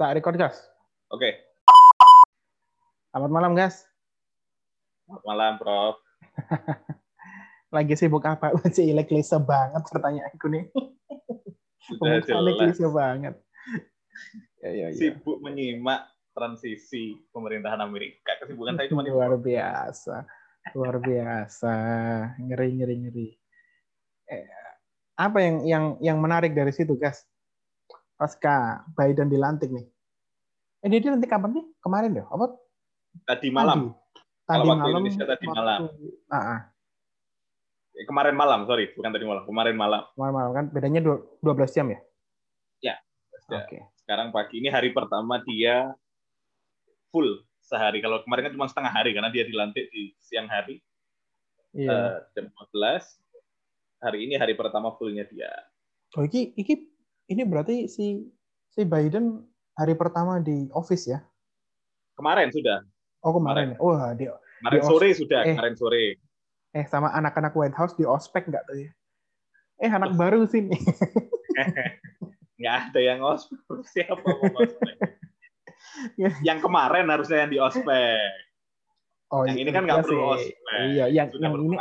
Tak record gas. Oke. Selamat malam gas. Selamat malam Prof. Lagi sibuk apa? Masih klise banget pertanyaanku nih. Sudah klise banget. Ya. Sibuk menyimak transisi pemerintahan Amerika. Kesibukan saya cuma luar biasa. Ngeri. Apa yang menarik dari situ, guys? Pasca Biden dilantik nih. Dia dilantik kapan nih? Kemarin deh, apa? Tadi malam. Kemarin malam, sorry, bukan tadi malam. Kemarin malam kan bedanya 12 jam ya? Ya. Oke. Sekarang pagi ini hari pertama dia full sehari. Kalau kemarin kan cuma setengah hari karena dia dilantik di siang hari. Iya. Jam 12. Hari ini hari pertama fullnya dia. Oh, ini berarti si Biden hari pertama di office ya? Kemarin sudah. Oh, kemarin. Wah, kemarin sore sudah, kemarin sore. Sama anak-anak White House di ospek nggak tuh ya? Anak baru sini. Nggak ada yang ospek. Siapa mau ospek? Yang kemarin harusnya yang di ospek. Oh, yang ini kan nggak perlu ospek. Iya, yang ini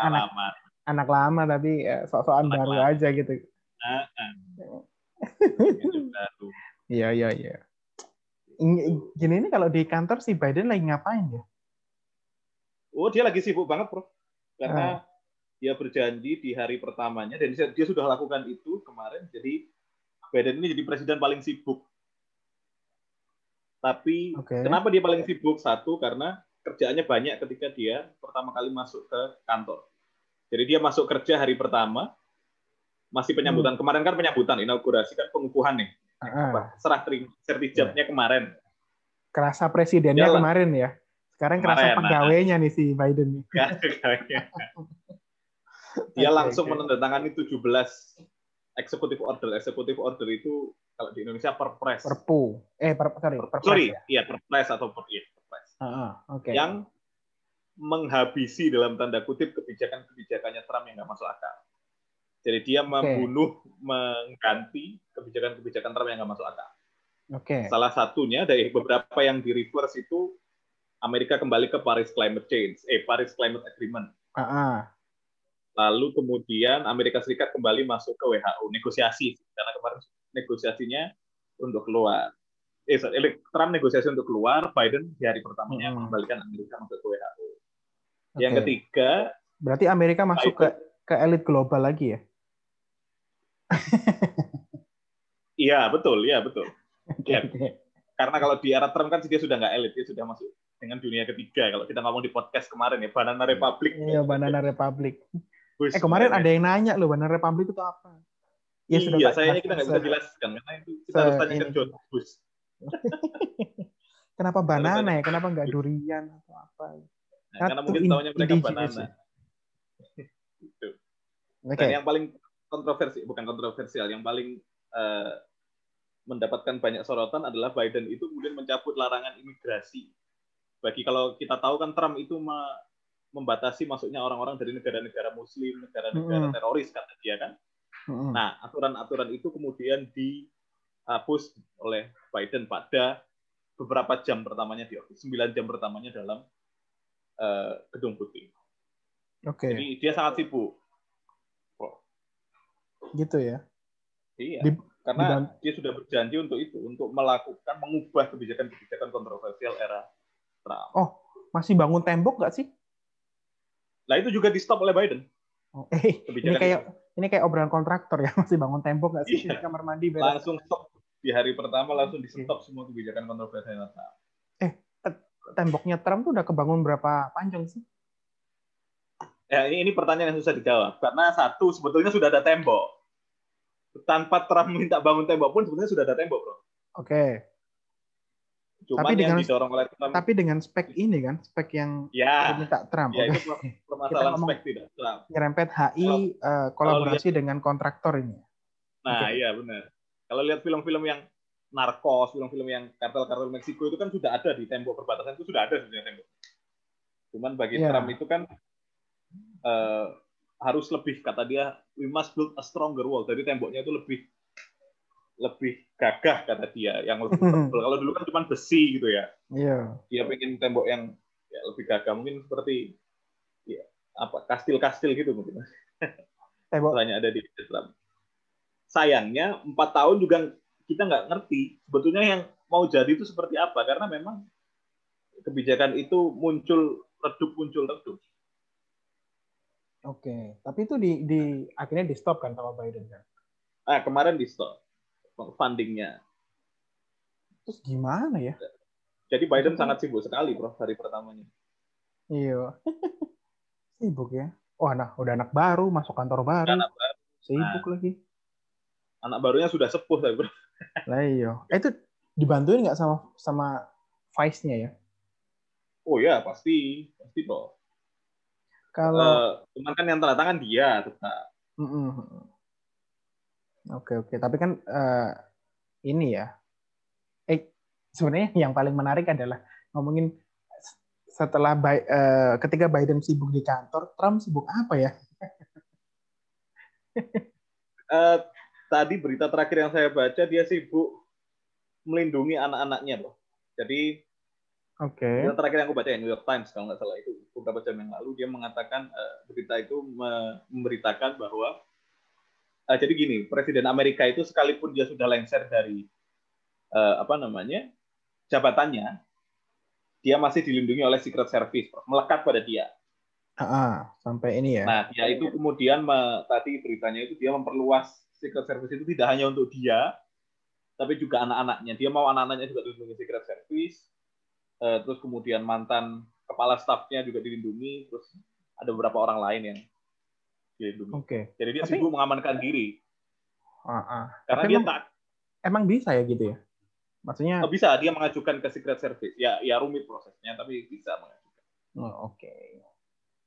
anak lama tapi sok-sokan baru lama aja gitu. Iya. Gini ini kalau di kantor si Biden lagi ngapain ya? Oh, dia lagi sibuk banget, Bro. Karena dia berjanji di hari pertamanya dan dia sudah lakukan itu kemarin. Jadi Biden ini jadi presiden paling sibuk. Tapi kenapa dia paling sibuk? Satu, karena kerjaannya banyak ketika dia pertama kali masuk ke kantor. Jadi dia masuk kerja hari pertama, masih penyambutan. Kemarin kan penyambutan, inaugurasi kan pengukuhan nih. Serah terima sertifikatnya kemarin. Kerasa presidennya kemarin ya. Sekarang kerasa pegawainya nih si Biden. Dia langsung menandatangani 17 executive order. Executive order itu kalau di Indonesia perpres. Perpres. Yang menghabisi dalam tanda kutip kebijakan-kebijakannya Trump yang nggak masuk akal. Jadi dia membunuh, mengganti kebijakan-kebijakan Trump yang nggak masuk akal. Salah satunya dari beberapa yang di reverse itu Amerika kembali ke Paris Climate Agreement. Lalu kemudian Amerika Serikat kembali masuk ke WHO negosiasi karena kemarin negosiasinya untuk keluar. Trump negosiasi untuk keluar, Biden di hari pertamanya kembalikan Amerika masuk ke WHO. Yang ketiga, berarti Amerika masuk ke elit global lagi ya? Iya betul. Karena kalau di era Trump kan dia sudah nggak elit, dia sudah masuk dengan dunia ketiga. Kalau kita ngomong di podcast kemarin ya, Banana Republic. Iya, Banana Republic. Kemarin ada yang nanya loh, Banana Republic itu apa? Iya, sayangnya kita nggak bisa jelaskan karena itu kita harus tanyakan John Bush. Kenapa banana ya? Kenapa nggak durian atau apa? Karena mungkin tahunya mereka banana. Gitu. Dan yang paling bukan kontroversial, yang paling mendapatkan banyak sorotan adalah Biden itu kemudian mencabut larangan imigrasi. Bagi kalau kita tahu kan Trump itu membatasi masuknya orang-orang dari negara-negara Muslim, negara-negara teroris kata dia kan. Nah, aturan-aturan itu kemudian dihapus oleh Biden pada beberapa jam pertamanya di office, 9 jam pertamanya dalam Gedung Putih. Jadi dia sangat sibuk. Gitu ya? Iya, karena dia sudah berjanji untuk itu, untuk melakukan, mengubah kebijakan-kebijakan kontroversial era Trump. Oh, masih bangun tembok nggak sih? Nah, itu juga di-stop oleh Biden. Ini kayak obrolan kontraktor ya, masih bangun tembok nggak sih? Di kamar mandi. Langsung stop. Di hari pertama langsung di-stop semua kebijakan kontroversial. Temboknya Trump tuh udah kebangun berapa panjang sih? Ini pertanyaan yang susah dijawab. Karena satu, sebetulnya sudah ada tembok. Tanpa Trump minta bangun tembok pun sebetulnya sudah ada tembok, Bro. Tapi dengan didorong oleh Trump. Tapi dengan spek ini kan, spek yang minta Trump. Ya, itu permasalahan spek tidak Trump. Nyerempet HI kolaborasi dengan kontraktor ini. Nah, iya benar. Kalau lihat film-film yang narkos, film-film yang kartel-kartel Meksiko itu kan sudah ada di tembok perbatasan, itu sudah ada sebenarnya tembok. Cuman bagi Trump itu kan harus lebih, kata dia, we must build a stronger wall. Jadi temboknya itu lebih lebih gagah kata dia, yang lebih tebal. Kalau dulu kan cuma besi gitu ya. Iya. Dia pengen tembok yang ya, lebih gagah, mungkin seperti ya, apa kastil-kastil gitu mungkin. Tanya ada di Islam. Sayangnya 4 tahun juga kita nggak ngerti sebetulnya yang mau jadi itu seperti apa, karena memang kebijakan itu muncul redup, muncul redup. Oke, tapi itu di akhirnya di stop kan sama Biden kan? Ah, kemarin di stop fundingnya. Terus gimana ya? Jadi Biden sangat sibuk sekali, Prof, hari pertamanya. Iya. Sibuk ya. Oh, nah, udah anak baru, masuk kantor baru. Anak baru. Sibuk nah, lagi. Anak barunya sudah sepuh, Bro. Lah iya. Itu dibantuin nggak sama vice-nya ya? Oh ya, pasti toh. Kalau cuman kan yang tanda tangan dia tetap. Oke. Tapi kan ini ya. Sebenarnya yang paling menarik adalah ngomongin setelah ketika Biden sibuk di kantor, Trump sibuk apa ya? Tadi berita terakhir yang saya baca dia sibuk melindungi anak-anaknya loh. Jadi berita terakhir yang aku baca ya New York Times kalau nggak salah itu beberapa jam yang lalu dia mengatakan berita itu memberitakan bahwa jadi gini, Presiden Amerika itu sekalipun dia sudah lengser dari jabatannya, dia masih dilindungi oleh Secret Service, melekat pada dia. Sampai ini ya. Nah, dia itu kemudian tadi beritanya itu dia memperluas Secret Service itu tidak hanya untuk dia, tapi juga anak-anaknya. Dia mau anak-anaknya juga dilindungi Secret Service. Terus kemudian mantan kepala stafnya juga dilindungi. Terus ada beberapa orang lain yang dilindungi. Jadi dia sibuk mengamankan diri. Karena tapi dia emang bisa ya gitu ya. Maksudnya bisa dia mengajukan ke Secret Service. Ya rumit prosesnya tapi bisa mengajukan.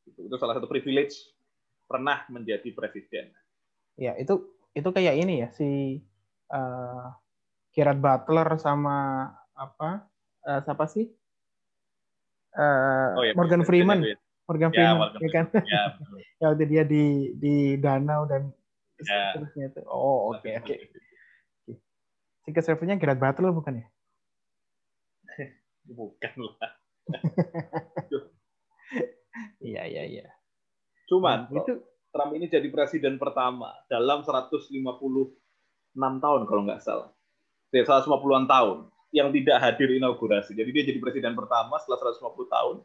Itu salah satu privilege pernah menjadi presiden. Ya, itu kayak ini ya si Gerard Butler sama siapa sih? Morgan Freeman. Morgan Freeman. Ya, ya waktu dia di danau dan seterusnya itu. Oke. Secret Service-nya Gerard Butler bukan ya? Bukan lah. Iya. Cuman Trump ini jadi presiden pertama dalam 156 tahun kalau nggak salah. 150-an tahun yang tidak hadir inaugurasi. Jadi dia jadi presiden pertama setelah 150 tahun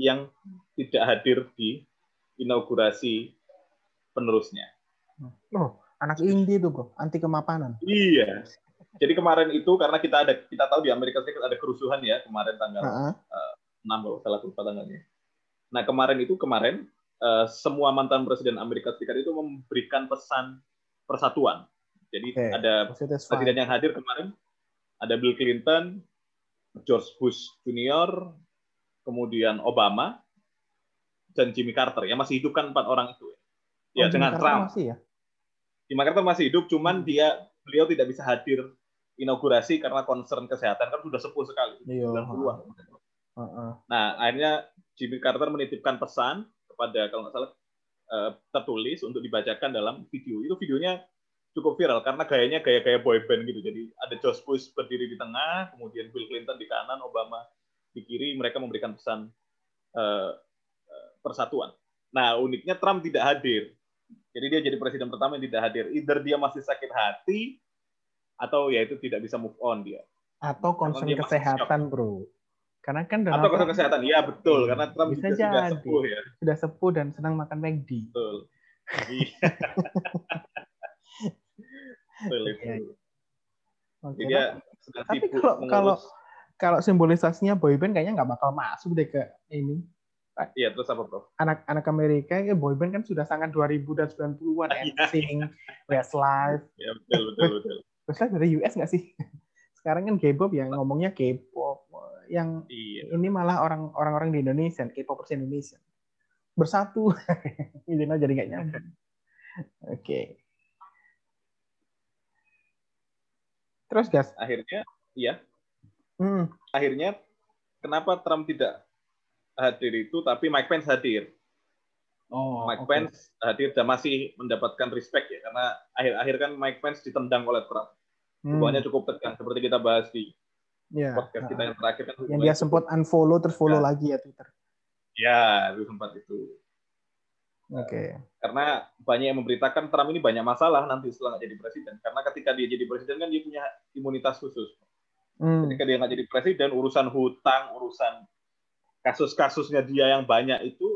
yang tidak hadir di inaugurasi penerusnya. Oh, anak indie tuh, Bro, anti kemapanan. Iya. Jadi kemarin itu karena kita tahu di Amerika Serikat ada kerusuhan ya kemarin tanggal 6 kalau salah lupa tanggalnya. Nah, kemarin semua mantan presiden Amerika Serikat itu memberikan pesan persatuan. Jadi ada presiden yang hadir kemarin, ada Bill Clinton, George Bush Junior, kemudian Obama, dan Jimmy Carter. Yang masih hidup kan 4 orang itu. Ya, dengan Trump. Jimmy Carter masih hidup, cuman beliau tidak bisa hadir inaugurasi karena concern kesehatan, kan sudah sepuh sekali. 90-an. Nah, akhirnya Jimmy Carter menitipkan pesan kepada kalau nggak salah tertulis untuk dibacakan dalam video. Itu videonya cukup viral karena gayanya gaya boyband gitu. Jadi ada George Bush berdiri di tengah, kemudian Bill Clinton di kanan, Obama di kiri. Mereka memberikan pesan persatuan. Nah uniknya Trump tidak hadir. Jadi dia jadi presiden pertama yang tidak hadir. Either dia masih sakit hati atau ya itu tidak bisa move on dia. Atau concern kesehatan bro. Karena kan atau kesehatan, ya betul. Karena Trump bisa juga sudah sepuh ya. Sudah sepuh dan senang makan McD. Betul. Oke. Dia tapi kalau simbolisasinya boyband kayaknya nggak bakal masuk deh ke ini. Iya, terus apa, Bro? Anak-anak Amerika ya boyband kan sudah sangat 2000 dan 90-an NSYNC, Westlife. Iya, betul. Westlife dari US nggak sih? Sekarang kan K-pop yang ngomongnya K-pop. Yang ini malah orang-orang di Indonesia, K-popers Indonesia bersatu, jadi nggak nyambung. Terus guys, akhirnya, akhirnya kenapa Trump tidak hadir itu, tapi Mike Pence hadir. Mike Pence hadir dan masih mendapatkan respect ya, karena akhir-akhir kan Mike Pence ditendang oleh Trump. hubungannya cukup tegang seperti kita bahas di podcast kita yang terakhir kan, yang dia sempat unfollow terus follow lagi ya Twitter. Ya, itu sempat itu. Oke. Karena banyak yang memberitakan Trump ini banyak masalah nanti setelah nggak jadi presiden. Karena ketika dia jadi presiden kan dia punya imunitas khusus. Ketika dia nggak jadi presiden, urusan hutang, urusan kasus-kasusnya dia yang banyak itu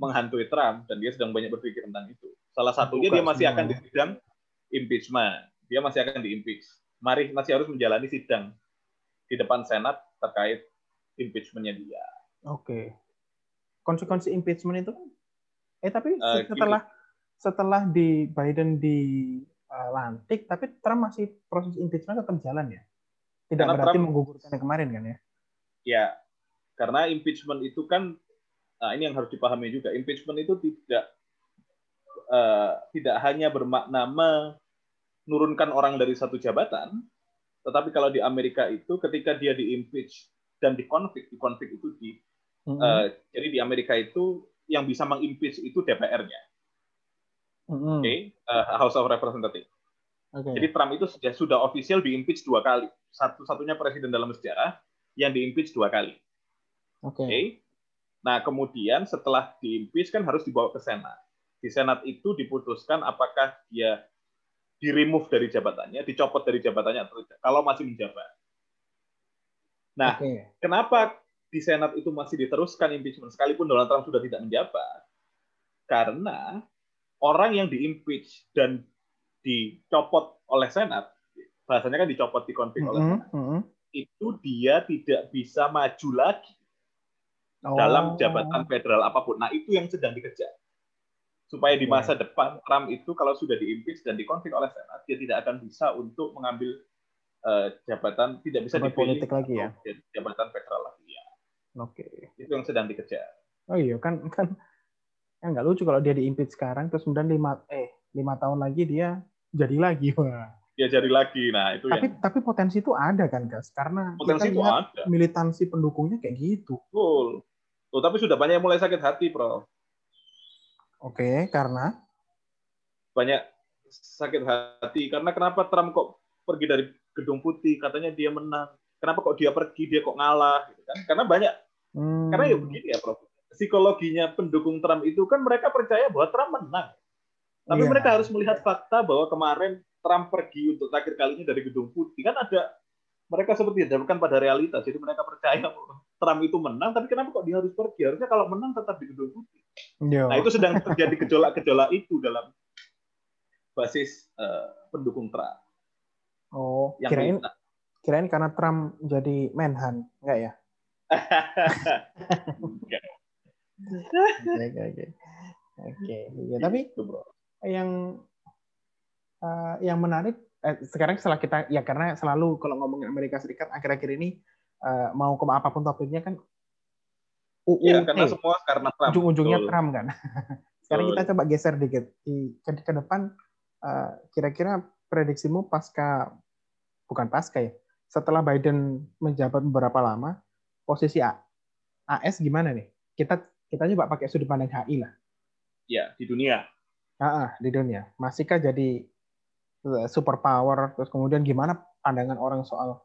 menghantui Trump dan dia sedang banyak berpikir tentang itu. Salah satunya dia masih akan di sidang impeachment. Dia masih akan diimpeach. Mari masih harus menjalani sidang di depan Senat terkait impeachment-nya dia. Oke. Konsekuensi impeachment itu tapi setelah di Biden dilantik tapi Trump masih proses impeachment tetap jalan ya. Tidak berarti Trump menggugurkan yang kemarin kan ya. Ya. Karena impeachment itu kan ini yang harus dipahami juga. Impeachment itu tidak hanya bermakna menurunkan orang dari satu jabatan, tetapi kalau di Amerika itu ketika dia diimpeach dan dikonflik itu jadi di Amerika itu yang bisa mengimpeach itu DPR-nya, House of Representatives. Jadi Trump itu sudah official diimpeach 2 kali. Satu-satunya presiden dalam sejarah yang diimpeach 2 kali. Nah kemudian setelah diimpeach kan harus dibawa ke Senat. Di Senat itu diputuskan apakah dia di-remove dari jabatannya, dicopot dari jabatannya atau tidak, kalau masih menjabat. Nah, kenapa di Senat itu masih diteruskan impeachment sekalipun Donald Trump sudah tidak menjabat? Karena orang yang di-impeach dan dicopot oleh Senat, bahasanya kan dicopot, dikonflik oleh Senat, itu dia tidak bisa maju lagi dalam jabatan federal apapun. Nah, itu yang sedang dikejar. Supaya di masa depan, Trump itu kalau sudah di-impeach dan dikonflik oleh Senat, dia tidak akan bisa untuk mengambil jabatan, tidak bisa dipilih politik lagi ya, jabatan federal lagi. Itu yang sedang dikejar. Oh iya, kan nggak lucu kalau dia diimpeach sekarang terus kemudian 5 tahun lagi dia jadi lagi. Dia jadi lagi. Nah, itu tapi potensi itu ada kan, Gas? Karena potensi kita lihat ada. Militansi pendukungnya kayak gitu. Betul. Tuh, tapi sudah banyak yang mulai sakit hati, Bro. Karena banyak sakit hati karena kenapa Trump kok pergi dari Gedung Putih, katanya dia menang. Kenapa kok dia pergi, dia kok ngalah gitu kan? Karena banyak karena ya begini ya, Prof. Psikologinya pendukung Trump itu kan mereka percaya bahwa Trump menang. Tapi mereka harus melihat fakta bahwa kemarin Trump pergi untuk terakhir kalinya dari Gedung Putih. Kan ada mereka seperti dihadapkan pada realitas. Jadi mereka percaya Trump itu menang, tapi kenapa kok dia harus pergi? Harusnya kalau menang tetap di Gedung Putih. Nah, itu sedang terjadi gejolak-gejolak itu dalam basis pendukung Trump. Yang kirain karena Trump jadi Manhunt, enggak ya? Oke. Ya, tapi yang menarik sekarang setelah kita ya karena selalu kalau ngomongin Amerika Serikat akhir-akhir ini mau ke apapun topiknya kan karena semua karena Trump. Ujung-ujungnya Trump kan. Sekarang kita coba geser dikit ke depan kira-kira prediksimu setelah Biden menjabat beberapa lama, posisi AS gimana nih? Kita coba pakai sudut pandang HI lah. Ya, di dunia. Di dunia. Masihkah jadi superpower? Terus kemudian gimana pandangan orang soal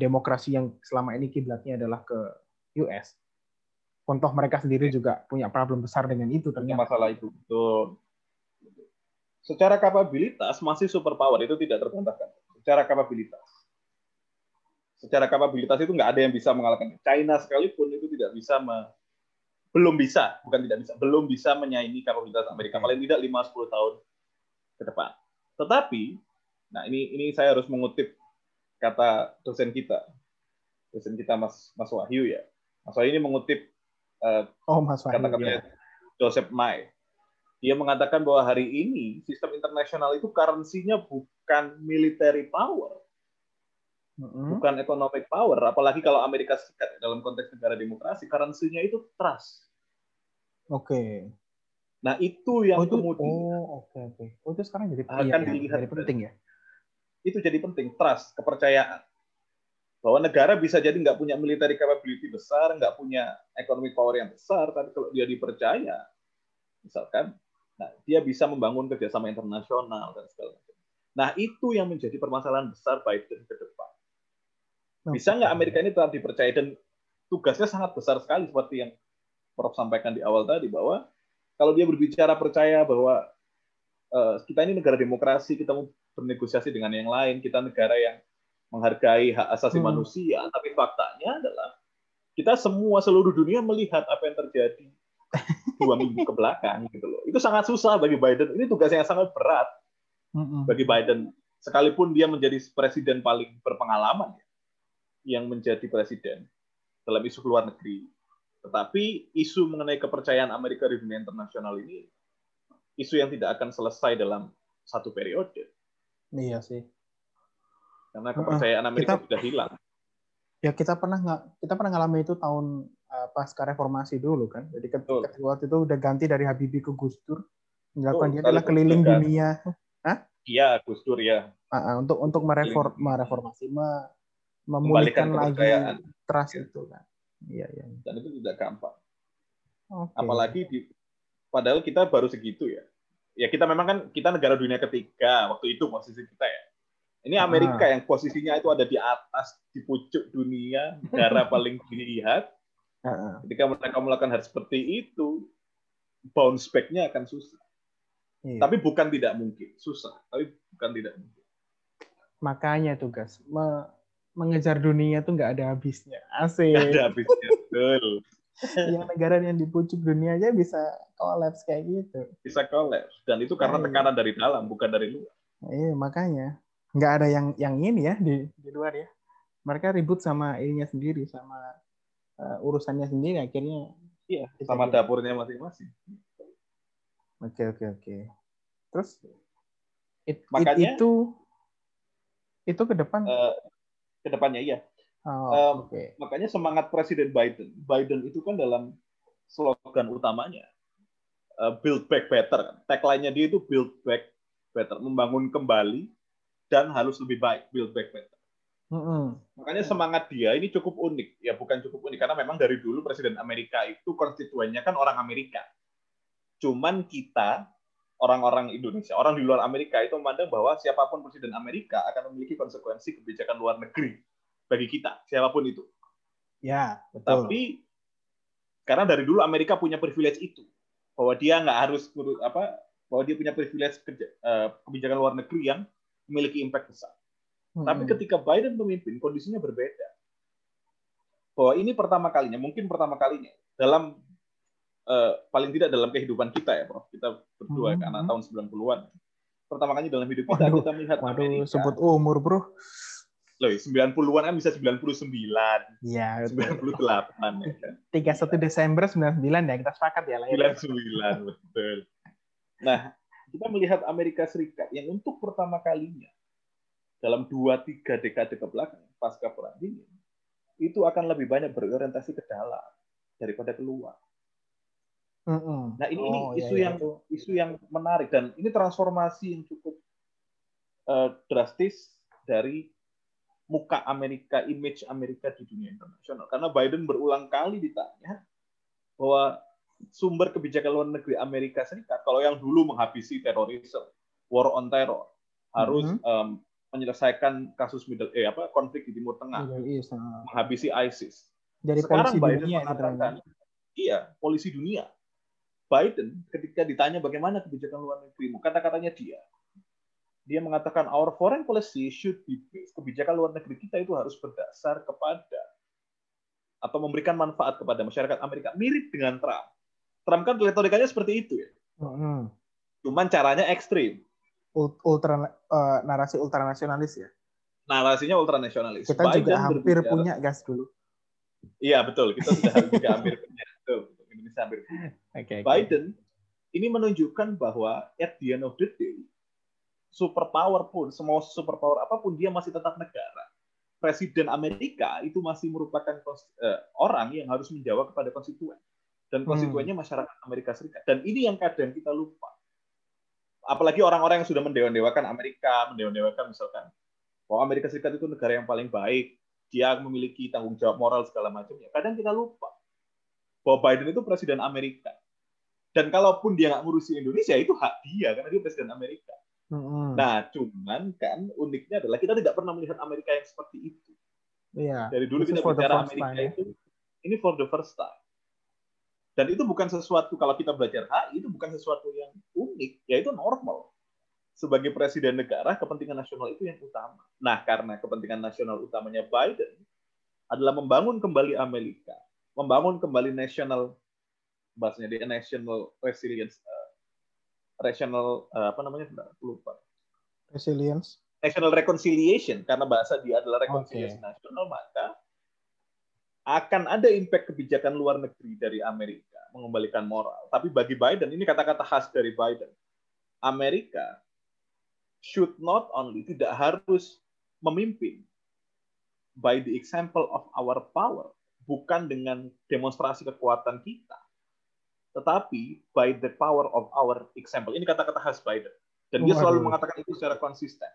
demokrasi yang selama ini kiblatnya adalah ke US? Contoh mereka sendiri juga punya problem besar dengan itu. Ternyata. Masalah itu. Betul. Secara kapabilitas masih superpower itu tidak terbantahkan. Secara kapabilitas itu nggak ada yang bisa mengalahkan China sekalipun itu belum bisa menyaingi kapabilitas Amerika paling tidak 5-10 tahun ke depan. Tetapi nah ini saya harus mengutip kata dosen kita Mas Wahyu ya. Mas Wahyu ini mengutip kata-katanya Joseph Nye. Dia mengatakan bahwa hari ini sistem internasional itu currency-nya bukan military power, bukan economic power. Apalagi kalau Amerika Serikat dalam konteks negara demokrasi, currency-nya itu trust. Nah itu yang kemudian itu sekarang jadi penting ya. Itu jadi penting, trust, kepercayaan bahwa negara bisa jadi nggak punya military capability besar, nggak punya economic power yang besar, tapi kalau dia dipercaya, misalkan. Nah, dia bisa membangun kerjasama internasional dan segala macam. Nah, itu yang menjadi permasalahan besar Biden ke depan. Bisa nggak Amerika ini tetap dipercaya? Dan tugasnya sangat besar sekali, seperti yang Prof sampaikan di awal tadi, bahwa kalau dia berbicara percaya bahwa kita ini negara demokrasi, kita mau bernegosiasi dengan yang lain, kita negara yang menghargai hak asasi manusia, tapi faktanya adalah kita semua seluruh dunia melihat apa yang terjadi 2 minggu ke belakang, gitu loh. Itu sangat susah bagi Biden. Ini tugas yang sangat berat bagi Biden, sekalipun dia menjadi presiden paling berpengalaman, ya, yang menjadi presiden dalam isu luar negeri. Tetapi isu mengenai kepercayaan Amerika di dunia internasional ini isu yang tidak akan selesai dalam satu periode. Iya sih. Karena kepercayaan Amerika sudah hilang. Ya, kita pernah ngalami itu tahun pasca reformasi dulu kan. Jadi ketika waktu itu udah ganti dari Habibie ke Gus Dur, dilakukan dia adalah keliling dunia. Hah? Iya, Gus Dur ya. Untuk mereformasi, memulihkan lagi trust itu kan. Iya, iya. Dan itu tidak gampang. Okay. Apalagi padahal kita baru segitu ya. Ya kita memang kan kita negara dunia ketiga waktu itu posisi kita ya. Ini Amerika yang posisinya itu ada di atas, di pucuk dunia, negara paling dilihat. Ketika mereka melakukan hal seperti itu, bounce back-nya akan susah. Iya. Tapi bukan tidak mungkin. Susah, tapi bukan tidak mungkin. Makanya tugas, mengejar dunia itu nggak ada habisnya. Asik. Nggak ada habisnya, betul. Yang negara yang di pucuk dunia aja bisa collapse kayak gitu. Bisa collapse. Dan itu karena tekanan dari dalam, bukan dari luar. Iya, makanya. Nggak ada yang ini ya di luar ya. Mereka ribut sama ininya sendiri, sama urusannya sendiri akhirnya. Iya, sama dapurnya masing-masing. Oke. Terus makanya itu ke depan ke depannya iya. Makanya semangat Presiden Biden itu kan dalam slogan utamanya build back better. Tagline-nya dia itu build back better, membangun kembali dan harus lebih baik, build back better. Makanya semangat dia ini cukup unik, ya bukan cukup unik, karena memang dari dulu Presiden Amerika itu konstituennya kan orang Amerika. Cuman kita, orang-orang Indonesia, orang di luar Amerika itu memandang bahwa siapapun Presiden Amerika akan memiliki konsekuensi kebijakan luar negeri bagi kita, siapapun itu. Ya, betul. Tapi, karena dari dulu Amerika punya privilege itu, bahwa dia nggak harus, bahwa dia punya privilege kebijakan luar negeri yang memiliki impact besar. Tapi ketika Biden memimpin, kondisinya berbeda. Bahwa ini mungkin pertama kalinya, dalam paling tidak dalam kehidupan kita ya, Prof. Kita berdua karena tahun 90-an. Pertama kali dalam hidup kita, kita melihat Amerika. Sebut umur, bro. Loh, 90-an kan bisa 99, ya, 98. Ya. 31 Desember 99 ya, kita sepakat ya. 99, betul. Nah, kita melihat Amerika Serikat yang untuk pertama kalinya dalam 2-3 dekade ke belakang pasca Perang Dingin itu akan lebih banyak berorientasi ke dalam daripada keluar. Nah, ini isu isu yang menarik dan ini transformasi yang cukup drastis dari muka Amerika, image Amerika di dunia internasional. Karena Biden berulang kali ditanya bahwa sumber kebijakan luar negeri Amerika Serikat, kalau yang dulu menghabisi terorisme, war on terror, harus menyelesaikan kasus konflik di Timur Tengah, menghabisi ISIS. Jadi sekarang Biden mengatakan, iya, polisi dunia. Biden ketika ditanya bagaimana kebijakan luar negerimu, kata-katanya dia mengatakan our foreign policy should be based. Kebijakan luar negeri kita itu harus berdasar kepada atau memberikan manfaat kepada masyarakat Amerika, mirip dengan Trump. Trump kan retorikanya seperti itu ya. Cuman caranya ekstrim. Narasi ultranasionalis ya. Narasinya ultranasionalis. Kita Biden juga hampir punya gas dulu. Iya betul, kita sudah juga hampir punya. Betul, Indonesia hampir punya. Okay. Biden ini menunjukkan bahwa at the end of the day, superpower pun, semua superpower apapun dia masih tetap negara. Presiden Amerika itu masih merupakan orang yang harus menjawab kepada konstituen. Dan konstituennya masyarakat Amerika Serikat. Dan ini yang kadang kita lupa. Apalagi orang-orang yang sudah mendewa-dewakan Amerika, misalkan, bahwa Amerika Serikat itu negara yang paling baik, dia memiliki tanggung jawab moral segala macamnya. Kadang kita lupa bahwa Biden itu presiden Amerika. Dan kalaupun dia nggak ngurusi Indonesia, itu hak dia, karena dia presiden Amerika. Nah, cuman kan uniknya adalah kita tidak pernah melihat Amerika yang seperti itu. Yeah. Dari dulu kita bicara Amerika time, itu, ini for the first time. Dan itu bukan sesuatu, kalau kita belajar HI, itu bukan sesuatu yang unik, yaitu normal. Sebagai presiden negara, kepentingan nasional itu yang utama. Nah, karena kepentingan nasional utamanya Biden adalah membangun kembali Amerika, membangun kembali national, bahasanya dia national resilience, resilience, national reconciliation, karena bahasa dia adalah rekonsiliasi nasional, maka akan ada impact kebijakan luar negeri dari Amerika mengembalikan moral. Tapi bagi Biden, ini kata-kata khas dari Biden, Amerika should not only, tidak harus memimpin by the example of our power, bukan dengan demonstrasi kekuatan kita, tetapi by the power of our example. Ini kata-kata khas Biden. Dan dia selalu mengatakan itu secara konsisten.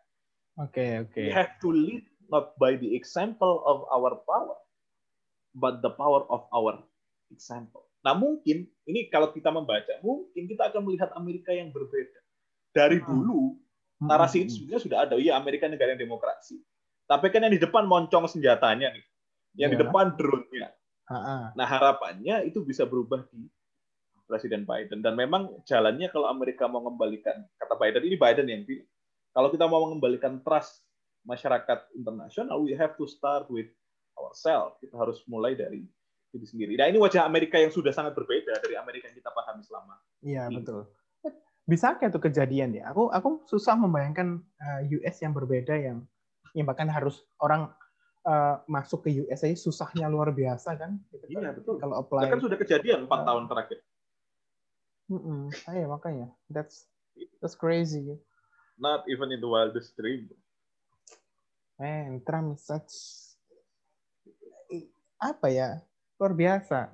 Oke. We have to lead not by the example of our power, but the power of our example. Nah, mungkin ini kalau kita membaca, mungkin kita akan melihat Amerika yang berbeda. Dari dulu narasi itu sebenarnya sudah ada. Iya, Amerika negara yang demokrasi. Tapi kan yang di depan moncong senjatanya nih, yang di depan drone-nya. Nah, harapannya itu bisa berubah di Presiden Biden. Dan memang jalannya kalau Amerika mau mengembalikan, kata Biden, ini Biden yang bilang, kalau kita mau mengembalikan trust masyarakat internasional, we have to start with ourselves. Kita harus mulai dari diri sendiri. Nah, ini wajah Amerika yang sudah sangat berbeda dari Amerika yang kita pahami selama. Iya, betul. Bisa kayak itu kejadian ya. Aku susah membayangkan US yang berbeda, yang bahkan harus orang masuk ke US aja susahnya luar biasa kan. Iya, betul. Kalau apply. Bahkan sudah kejadian 4 tahun terakhir. Iya, makanya. That's crazy. Not even in the wildest dream. Man, Trump such apa ya? Luar biasa.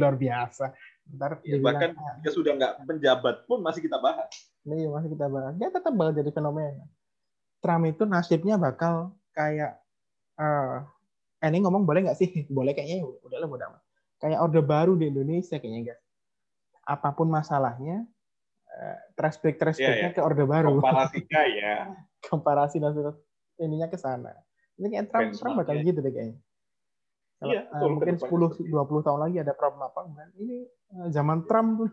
Luar biasa. Ntar ya, bahkan dia sudah nggak penjabat pun masih kita bahas. Iya, masih kita bahas. Dia tetap bakal jadi fenomena. Trump itu nasibnya bakal kayak ini ngomong boleh nggak sih? Boleh kayaknya. Udahlah, bodo amat. Kayak Orde Baru di Indonesia kayaknya, guys. Apapun masalahnya, trash back-nya ke Orde Baru. Komparasinya ya. Komparasi dan ininya ke sana. Ini kayak Trump bakal gitu deh kayaknya. Ya, mungkin 10-20 tahun lagi ada problem apa? Ini zaman Trump tuh.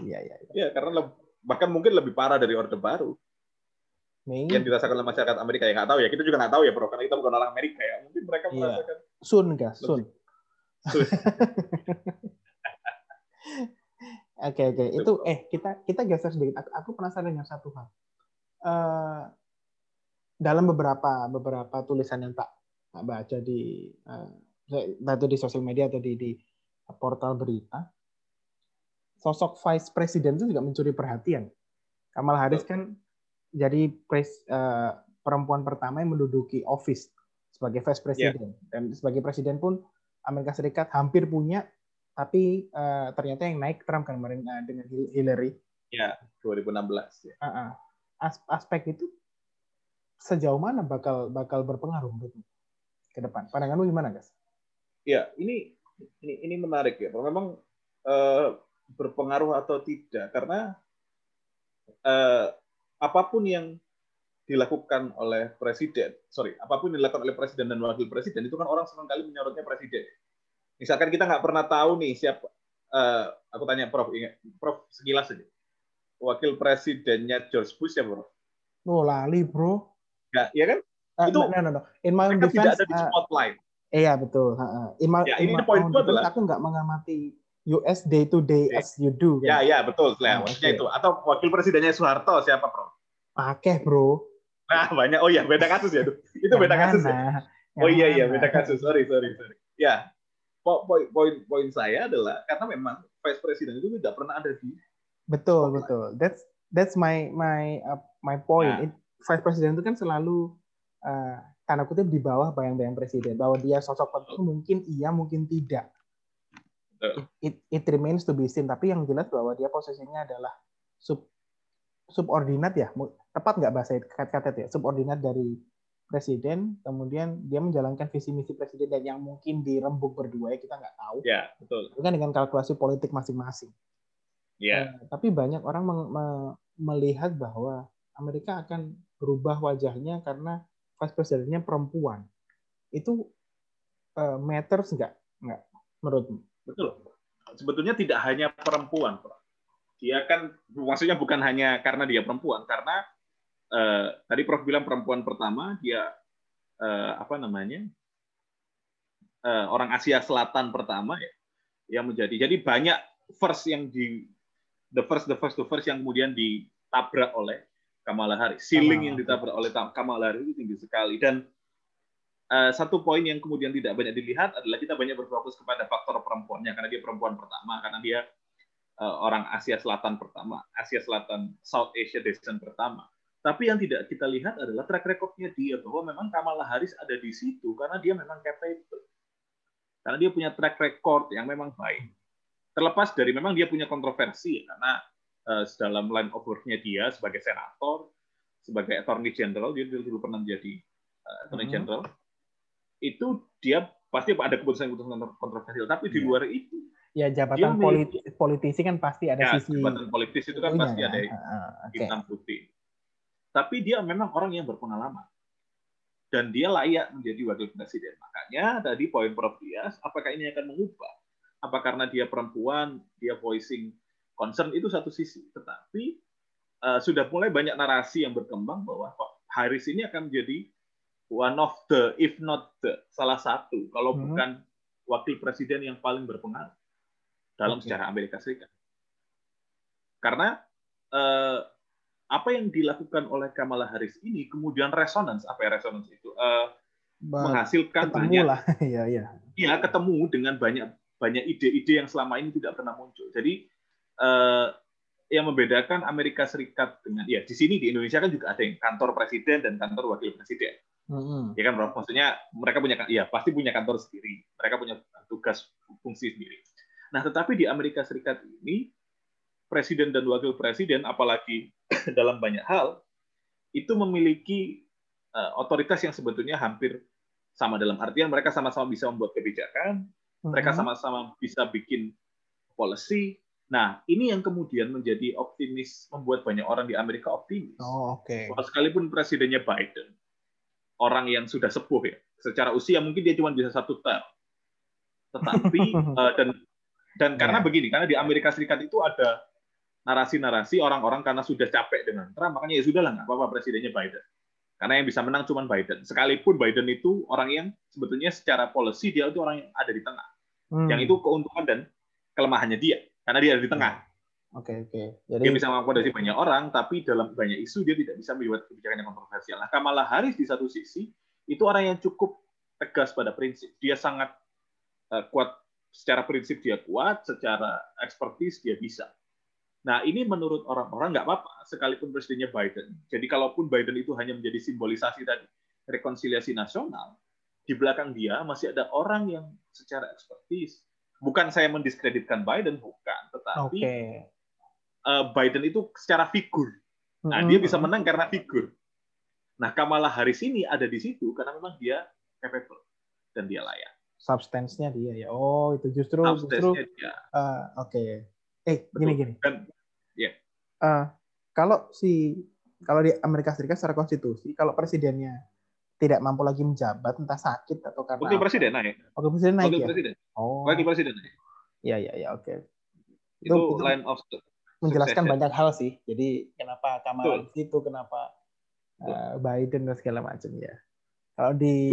Iya. Iya, karena bahkan mungkin lebih parah dari Orde Baru. Yang dirasakan oleh masyarakat Amerika, ya nggak tahu ya. Kita juga nggak tahu ya, bro. Karena kita bukan orang Amerika ya. Mungkin mereka merasakan. Sun. Oke. Itu kita geser sedikit. Aku penasaran dengan satu hal. Dalam beberapa tulisan yang tak baca di atau di sosial media atau di portal berita, sosok vice president itu juga mencuri perhatian. Kamala Harris kan jadi perempuan pertama yang menduduki office sebagai vice president, dan sebagai presiden pun Amerika Serikat hampir punya, tapi ternyata yang naik Trump kan kemarin dengan Hillary. Ya, 2016. Ya. Aspek itu sejauh mana bakal berpengaruh ke depan? Pandanganmu gimana, guys? Ya, ini menarik ya. Memang berpengaruh atau tidak, karena apapun yang dilakukan oleh presiden dan wakil presiden itu kan orang seringkali menyorotnya presiden. Misalkan kita nggak pernah tahu nih siapa. Aku tanya Prof sekilas aja. Wakil presidennya George Bush ya, Bro? Oh, lali, Bro. Nggak, ya kan? Itu no. In my own defense, tidak ada di spotlight. Iya, betul. Ini poin itu adalah aku nggak mengamati US day to day as you do. Kan? Ya, betul. Maksudnya itu. Atau wakil presidennya Soeharto siapa, Bro? Pakai, Bro. Nah, banyak. Oh iya, beda kasus ya. Itu beda kasus ya. Oh iya, beda kasus. Sorry. Ya, poin saya adalah karena memang vice presiden itu tidak pernah ada di. Betul. That's my point. Nah. Vice presiden itu kan selalu tanda kutip di bawah bayang-bayang presiden. Bahwa dia sosok penting, mungkin iya, mungkin tidak. It remains to be seen. Tapi yang jelas bahwa dia posisinya adalah subordinat ya, tepat nggak bahasa kata ya, subordinat dari presiden, kemudian dia menjalankan visi misi presiden dan yang mungkin dirembuk berdua ya, kita nggak tahu. Ya, betul. Itu kan dengan kalkulasi politik masing-masing. Ya. Tapi banyak orang melihat bahwa Amerika akan berubah wajahnya karena vice presidennya perempuan. Itu matters nggak menurutmu? Betul. Sebetulnya tidak hanya perempuan, Pak. Dia kan maksudnya bukan hanya karena dia perempuan, karena tadi Prof bilang perempuan pertama dia orang Asia Selatan pertama ya yang menjadi. Jadi banyak first yang the first yang kemudian ditabrak oleh Kamala Harris. Ceiling yang ditabrak oleh Kamala Harris itu tinggi sekali. Dan satu poin yang kemudian tidak banyak dilihat adalah kita banyak berfokus kepada faktor perempuannya, karena dia perempuan pertama, karena dia orang Asia Selatan pertama, Asia Selatan, South Asia Descent pertama. Tapi yang tidak kita lihat adalah track record-nya dia, bahwa memang Kamala Harris ada di situ karena dia memang capable. Karena dia punya track record yang memang baik. Terlepas dari memang dia punya kontroversi, karena dalam line of work-nya dia sebagai senator, sebagai attorney general, dia dulu pernah menjadi attorney general, itu dia pasti ada keputusan-keputusan kontroversial, tapi di luar itu ya jabatan politisi kan pasti ada ya, sisi jabatan politis itu kan pasti ada hitam putih. Tapi dia memang orang yang berpengalaman dan dia layak menjadi wakil presiden. Makanya tadi poin Prof Dias, apakah ini akan mengubah? Apa karena dia perempuan, dia voicing concern itu satu sisi, tetapi sudah mulai banyak narasi yang berkembang bahwa Harris ini akan menjadi one of the, if not the, salah satu, kalau bukan wakil presiden yang paling berpengaruh dalam sejarah Amerika Serikat. Karena apa yang dilakukan oleh Kamala Harris ini, kemudian resonance, apa ya resonance itu, menghasilkan banyak, ya ketemu dengan banyak ide-ide yang selama ini tidak pernah muncul. Jadi yang membedakan Amerika Serikat dengan, ya di sini di Indonesia kan juga ada yang kantor presiden dan kantor wakil presiden. Ya kan, Prof? Maksudnya mereka punya, ya pasti punya kantor sendiri, mereka punya tugas fungsi sendiri. Nah, tetapi di Amerika Serikat ini presiden dan wakil presiden, apalagi dalam banyak hal, itu memiliki otoritas yang sebetulnya hampir sama, dalam artian mereka sama-sama bisa membuat kebijakan, mereka sama-sama bisa bikin policy. Nah, ini yang kemudian menjadi optimis, membuat banyak orang di Amerika optimis. Sekalipun presidennya Biden, orang yang sudah sepuh ya, secara usia mungkin dia cuma bisa 1 term, tetapi dan karena begini, karena di Amerika Serikat itu ada narasi-narasi orang-orang karena sudah capek dengan Trump, makanya ya sudahlah nggak apa-apa presidennya Biden, karena yang bisa menang cuma Biden, sekalipun Biden itu orang yang sebetulnya secara policy dia itu orang yang ada di tengah, yang itu keuntungan dan kelemahannya dia, karena dia ada di tengah. Jadi, dia bisa mengakomodasi banyak orang, tapi dalam banyak isu dia tidak bisa membuat kebijakan yang kontroversial. Nah, Kamala Harris di satu sisi itu orang yang cukup tegas pada prinsip. Dia sangat kuat secara prinsip, dia kuat secara expertise, dia bisa. Nah, ini menurut orang-orang nggak apa-apa, sekalipun presidennya Biden. Jadi kalaupun Biden itu hanya menjadi simbolisasi tadi rekonsiliasi nasional, di belakang dia masih ada orang yang secara expertise. Bukan saya mendiskreditkan Biden, bukan, tetapi Biden itu secara figur. Nah, dia bisa menang karena figur. Nah, Kamala Harris ini ada di situ karena memang dia capable dan dia layak. Substance-nya dia ya. Oh, itu justru dia. Gini. Dan, kalau di Amerika Serikat secara konstitusi, kalau presidennya tidak mampu lagi menjabat, entah sakit atau karena wakil presiden naik. Wakil presiden naik ya. Wakil presiden naik. Itu line of menjelaskan banyak hal sih. Jadi kenapa Kamala itu, kenapa Biden dan segala macam ya. Kalau di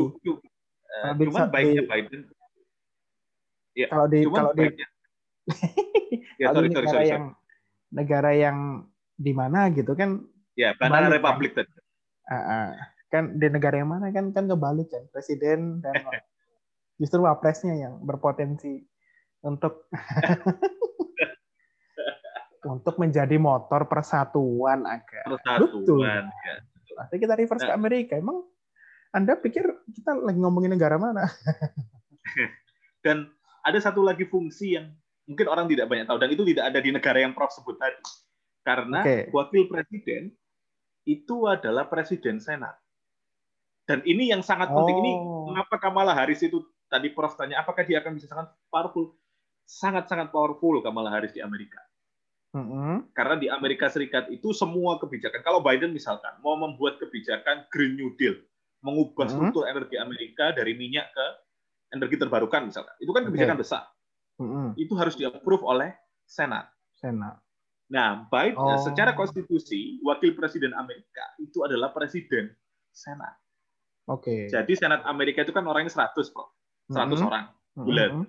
cuman baiknya Biden. Ya, kalau di ya, sorry. Negara yang di mana gitu kan? Ya, banana republik tadi. Kan di negara yang mana kan kebalik kan, presiden dan justru wapresnya yang berpotensi untuk untuk menjadi motor persatuan Betul. Ya. Nanti kita reverse ke Amerika. Emang Anda pikir kita lagi ngomongin negara mana? Dan ada satu lagi fungsi yang mungkin orang tidak banyak tahu, dan itu tidak ada di negara yang Prof sebut tadi. Karena wakil presiden itu adalah presiden senat. Dan ini yang sangat penting. Ini mengapa Kamala Harris itu tadi Prof tanya apakah dia akan bisa sangat powerful? Sangat-sangat powerful Kamala Harris di Amerika. Karena di Amerika Serikat itu semua kebijakan, kalau Biden misalkan mau membuat kebijakan Green New Deal, mengubah struktur energi Amerika dari minyak ke energi terbarukan misalkan, itu kan kebijakan besar. Itu harus di-approve oleh Senat. Nah, Biden secara konstitusi, wakil presiden Amerika itu adalah presiden Senat. Jadi Senat Amerika itu kan orangnya 100, Prof. 100 orang bulan.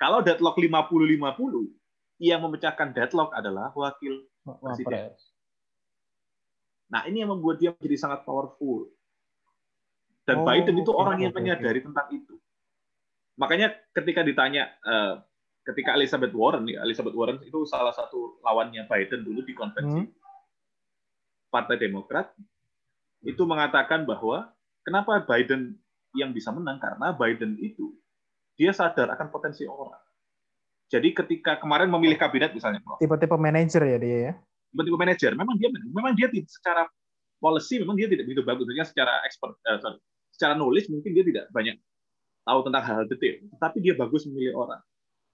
Kalau deadlock 50-50, yang memecahkan deadlock adalah wakil presiden. Nah, ini yang membuat dia menjadi sangat powerful. Dan Biden itu orang yang menyadari tentang itu. Makanya ketika ditanya, ketika Elizabeth Warren itu salah satu lawannya Biden dulu di konvensi Partai Demokrat, itu mengatakan bahwa kenapa Biden yang bisa menang, karena Biden itu dia sadar akan potensi orang. Jadi ketika kemarin memilih kabinet misalnya, Prof. Tipe-tipe manajer ya dia ya. Tipe-tipe manajer, memang dia secara policy memang dia tidak begitu bagus, dia secara expert, secara knowledge mungkin dia tidak banyak tahu tentang hal-hal detail, tapi dia bagus memilih orang.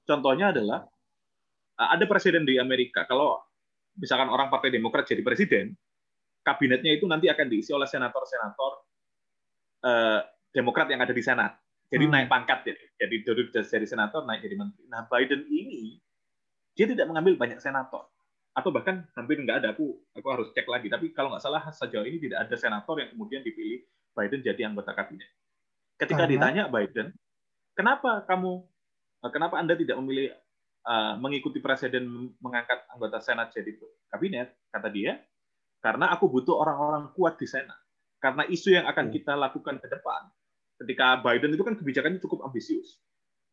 Contohnya adalah ada presiden di Amerika. Kalau misalkan orang Partai Demokrat jadi presiden, kabinetnya itu nanti akan diisi oleh senator-senator Demokrat yang ada di Senat. Jadi naik pangkat, jadi senator naik jadi menteri. Nah Biden ini dia tidak mengambil banyak senator, atau bahkan hampir nggak ada. Aku harus cek lagi. Tapi kalau nggak salah sejauh ini tidak ada senator yang kemudian dipilih Biden jadi anggota kabinet. Ketika ditanya Biden, Kenapa Anda tidak memilih mengikuti presiden mengangkat anggota Senat jadi kabinet? Kata dia, karena aku butuh orang-orang kuat di Senat. Karena isu yang akan kita lakukan ke depan, ketika Biden itu kan kebijakannya cukup ambisius.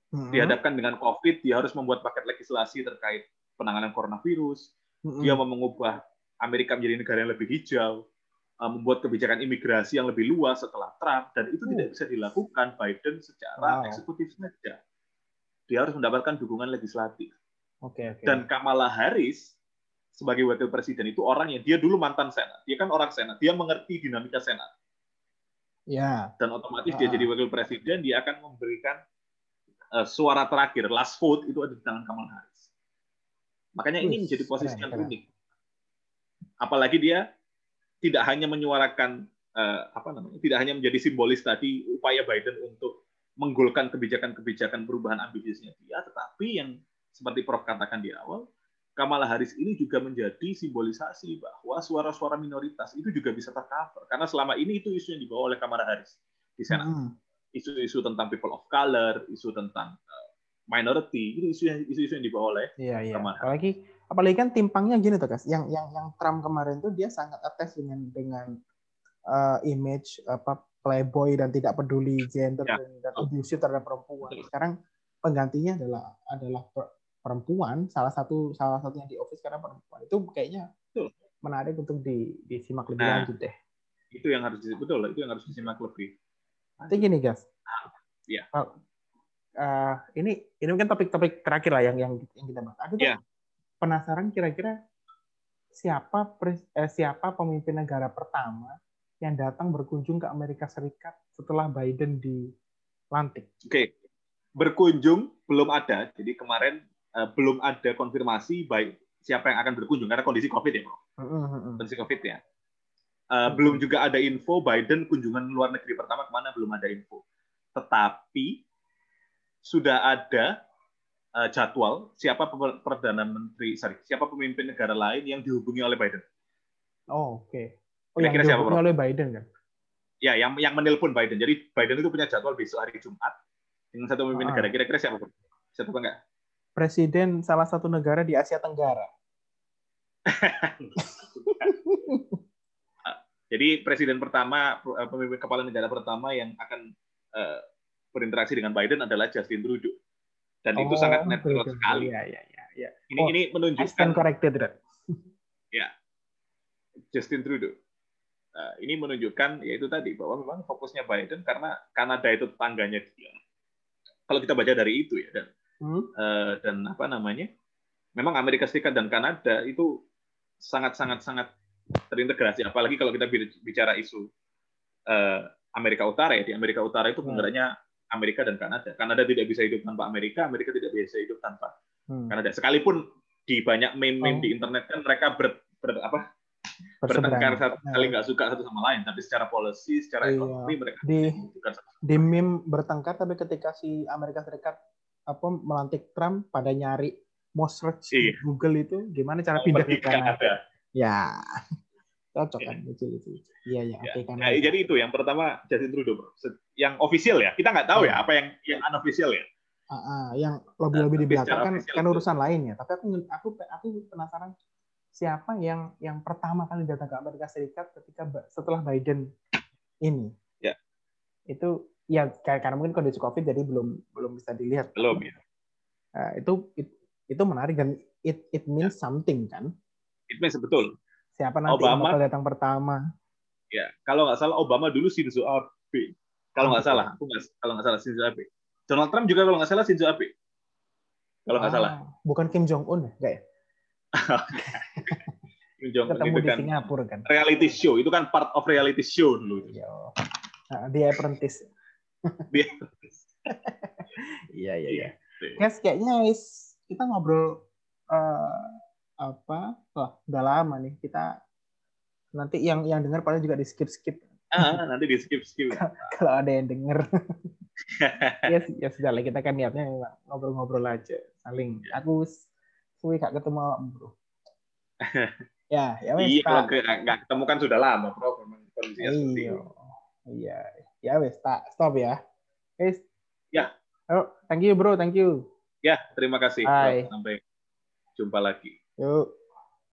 Dihadapkan dengan COVID, dia harus membuat paket legislasi terkait penanganan coronavirus. Dia mau mengubah Amerika menjadi negara yang lebih hijau, membuat kebijakan imigrasi yang lebih luas setelah Trump. Dan itu tidak bisa dilakukan Biden secara eksekutif saja. Dia harus mendapatkan dukungan legislatif. Dan Kamala Harris sebagai wakil presiden itu orang yang dia dulu mantan Senat. Dia kan orang Senat. Dia mengerti dinamika Senat. Dan otomatis dia jadi wakil presiden, dia akan memberikan suara terakhir. Last vote itu ada di tangan Kamala Harris. Makanya ini menjadi posisi yang unik. Apalagi dia tidak hanya menyuarakan, tidak hanya menjadi simbolis tadi upaya Biden untuk menggolkan kebijakan-kebijakan perubahan ambisiusnya dia, tetapi yang seperti Prof katakan di awal, Kamala Harris ini juga menjadi simbolisasi bahwa suara-suara minoritas itu juga bisa tercover. Karena selama ini itu isu yang dibawa oleh Kamala Harris di Senat. Isu-isu tentang people of color, isu tentang minority, itu isu-isu yang dibawa oleh Kamala Harris. Apalagi kan timpangnya gini tuh, guys. Yang Trump kemarin tuh dia sangat attached dengan image playboy dan tidak peduli gender dan abusive terhadap perempuan. Sekarang penggantinya adalah perempuan, salah satunya di office karena perempuan. Itu kayaknya menarik untuk disimak lebih lanjut deh. Itu yang harus disimak lebih. Jadi gini guys. Ini mungkin topik-topik terakhir lah yang kita bahas. Aku tuh penasaran kira-kira siapa pemimpin negara pertama yang datang berkunjung ke Amerika Serikat setelah Biden dilantik. Berkunjung belum ada. Jadi kemarin belum ada konfirmasi baik siapa yang akan berkunjung karena kondisi COVID ya, Bro. Kondisi COVID ya. Belum juga ada info Biden kunjungan luar negeri pertama kemana, belum ada info. Tetapi sudah ada jadwal siapa siapa pemimpin negara lain yang dihubungi oleh Biden. Kira-kira siapa, Bro? Oleh Biden kan? Ya, yang menelpon Biden. Jadi Biden itu punya jadwal besok hari Jumat dengan satu pemimpin negara. Kira-kira siapa, Bro? Siapa enggak? Presiden salah satu negara di Asia Tenggara. Jadi presiden pertama, pemimpin kepala negara pertama yang akan berinteraksi dengan Biden adalah Justin Trudeau. Dan itu sangat natural sekali. Ya. Ini menunjukkan corrected. Ya. Justin Trudeau. Ini menunjukkan yaitu tadi bahwa memang fokusnya Biden karena Kanada itu tetangganya dia. Kalau kita baca dari itu ya dan memang Amerika Serikat dan Kanada itu sangat terintegrasi. Apalagi kalau kita bicara isu Amerika Utara ya, di Amerika Utara itu penggeraknya Amerika dan Kanada. Kanada tidak bisa hidup tanpa Amerika tidak bisa hidup tanpa Kanada. Sekalipun di banyak meme-meme di internet kan mereka bertengkar satu kali nggak suka satu sama lain, tapi secara policy, secara ekonomi mereka di meme bertengkar, tapi ketika si Amerika Serikat melantik Trump pada nyari most search di Google itu gimana cara pindah ke Kanada? Ya cocok kan lucu-lucu. Iya ya. Oke, jadi itu yang pertama Justin Trudeau, bro. Yang official ya kita nggak tahu ya apa yang unofficial ya. Yang lebih di belakang kan urusan lain ya. Tapi aku penasaran siapa yang pertama kali datang ke Amerika Serikat ketika setelah Biden ini. Ya. Itu ya karena mungkin kondisi COVID jadi belum bisa dilihat. Belum ya. Itu menarik dan it means something kan. It means betul. Siapa nanti Obama, yang bakal datang pertama? Ya, kalau nggak salah Obama dulu Shinzo Abe. Kalau nggak salah, Shinzo Abe. Donald Trump juga kalau nggak salah Shinzo Abe. Kalau nggak salah. Bukan Kim Jong Un, nggak ya? Kim Jong Un itu kan Singapura kan. Reality show, itu kan part of reality show dulu. The Apprentice. Iya. Guys, kayaknya kita ngobrol. Udah lama nih kita, nanti yang dengar paling juga di skip nanti di skip kalau ada yang denger. ya sudah lah, kita kan niatnya ngobrol-ngobrol aja saling aku suwi gak ketemu awak, bro. Iya kalau nggak ketemu kan sudah lama, bro, kondisinya seperti itu. Stop ya guys. Thank you bro. Terima kasih. Sampai jumpa lagi. Yuk.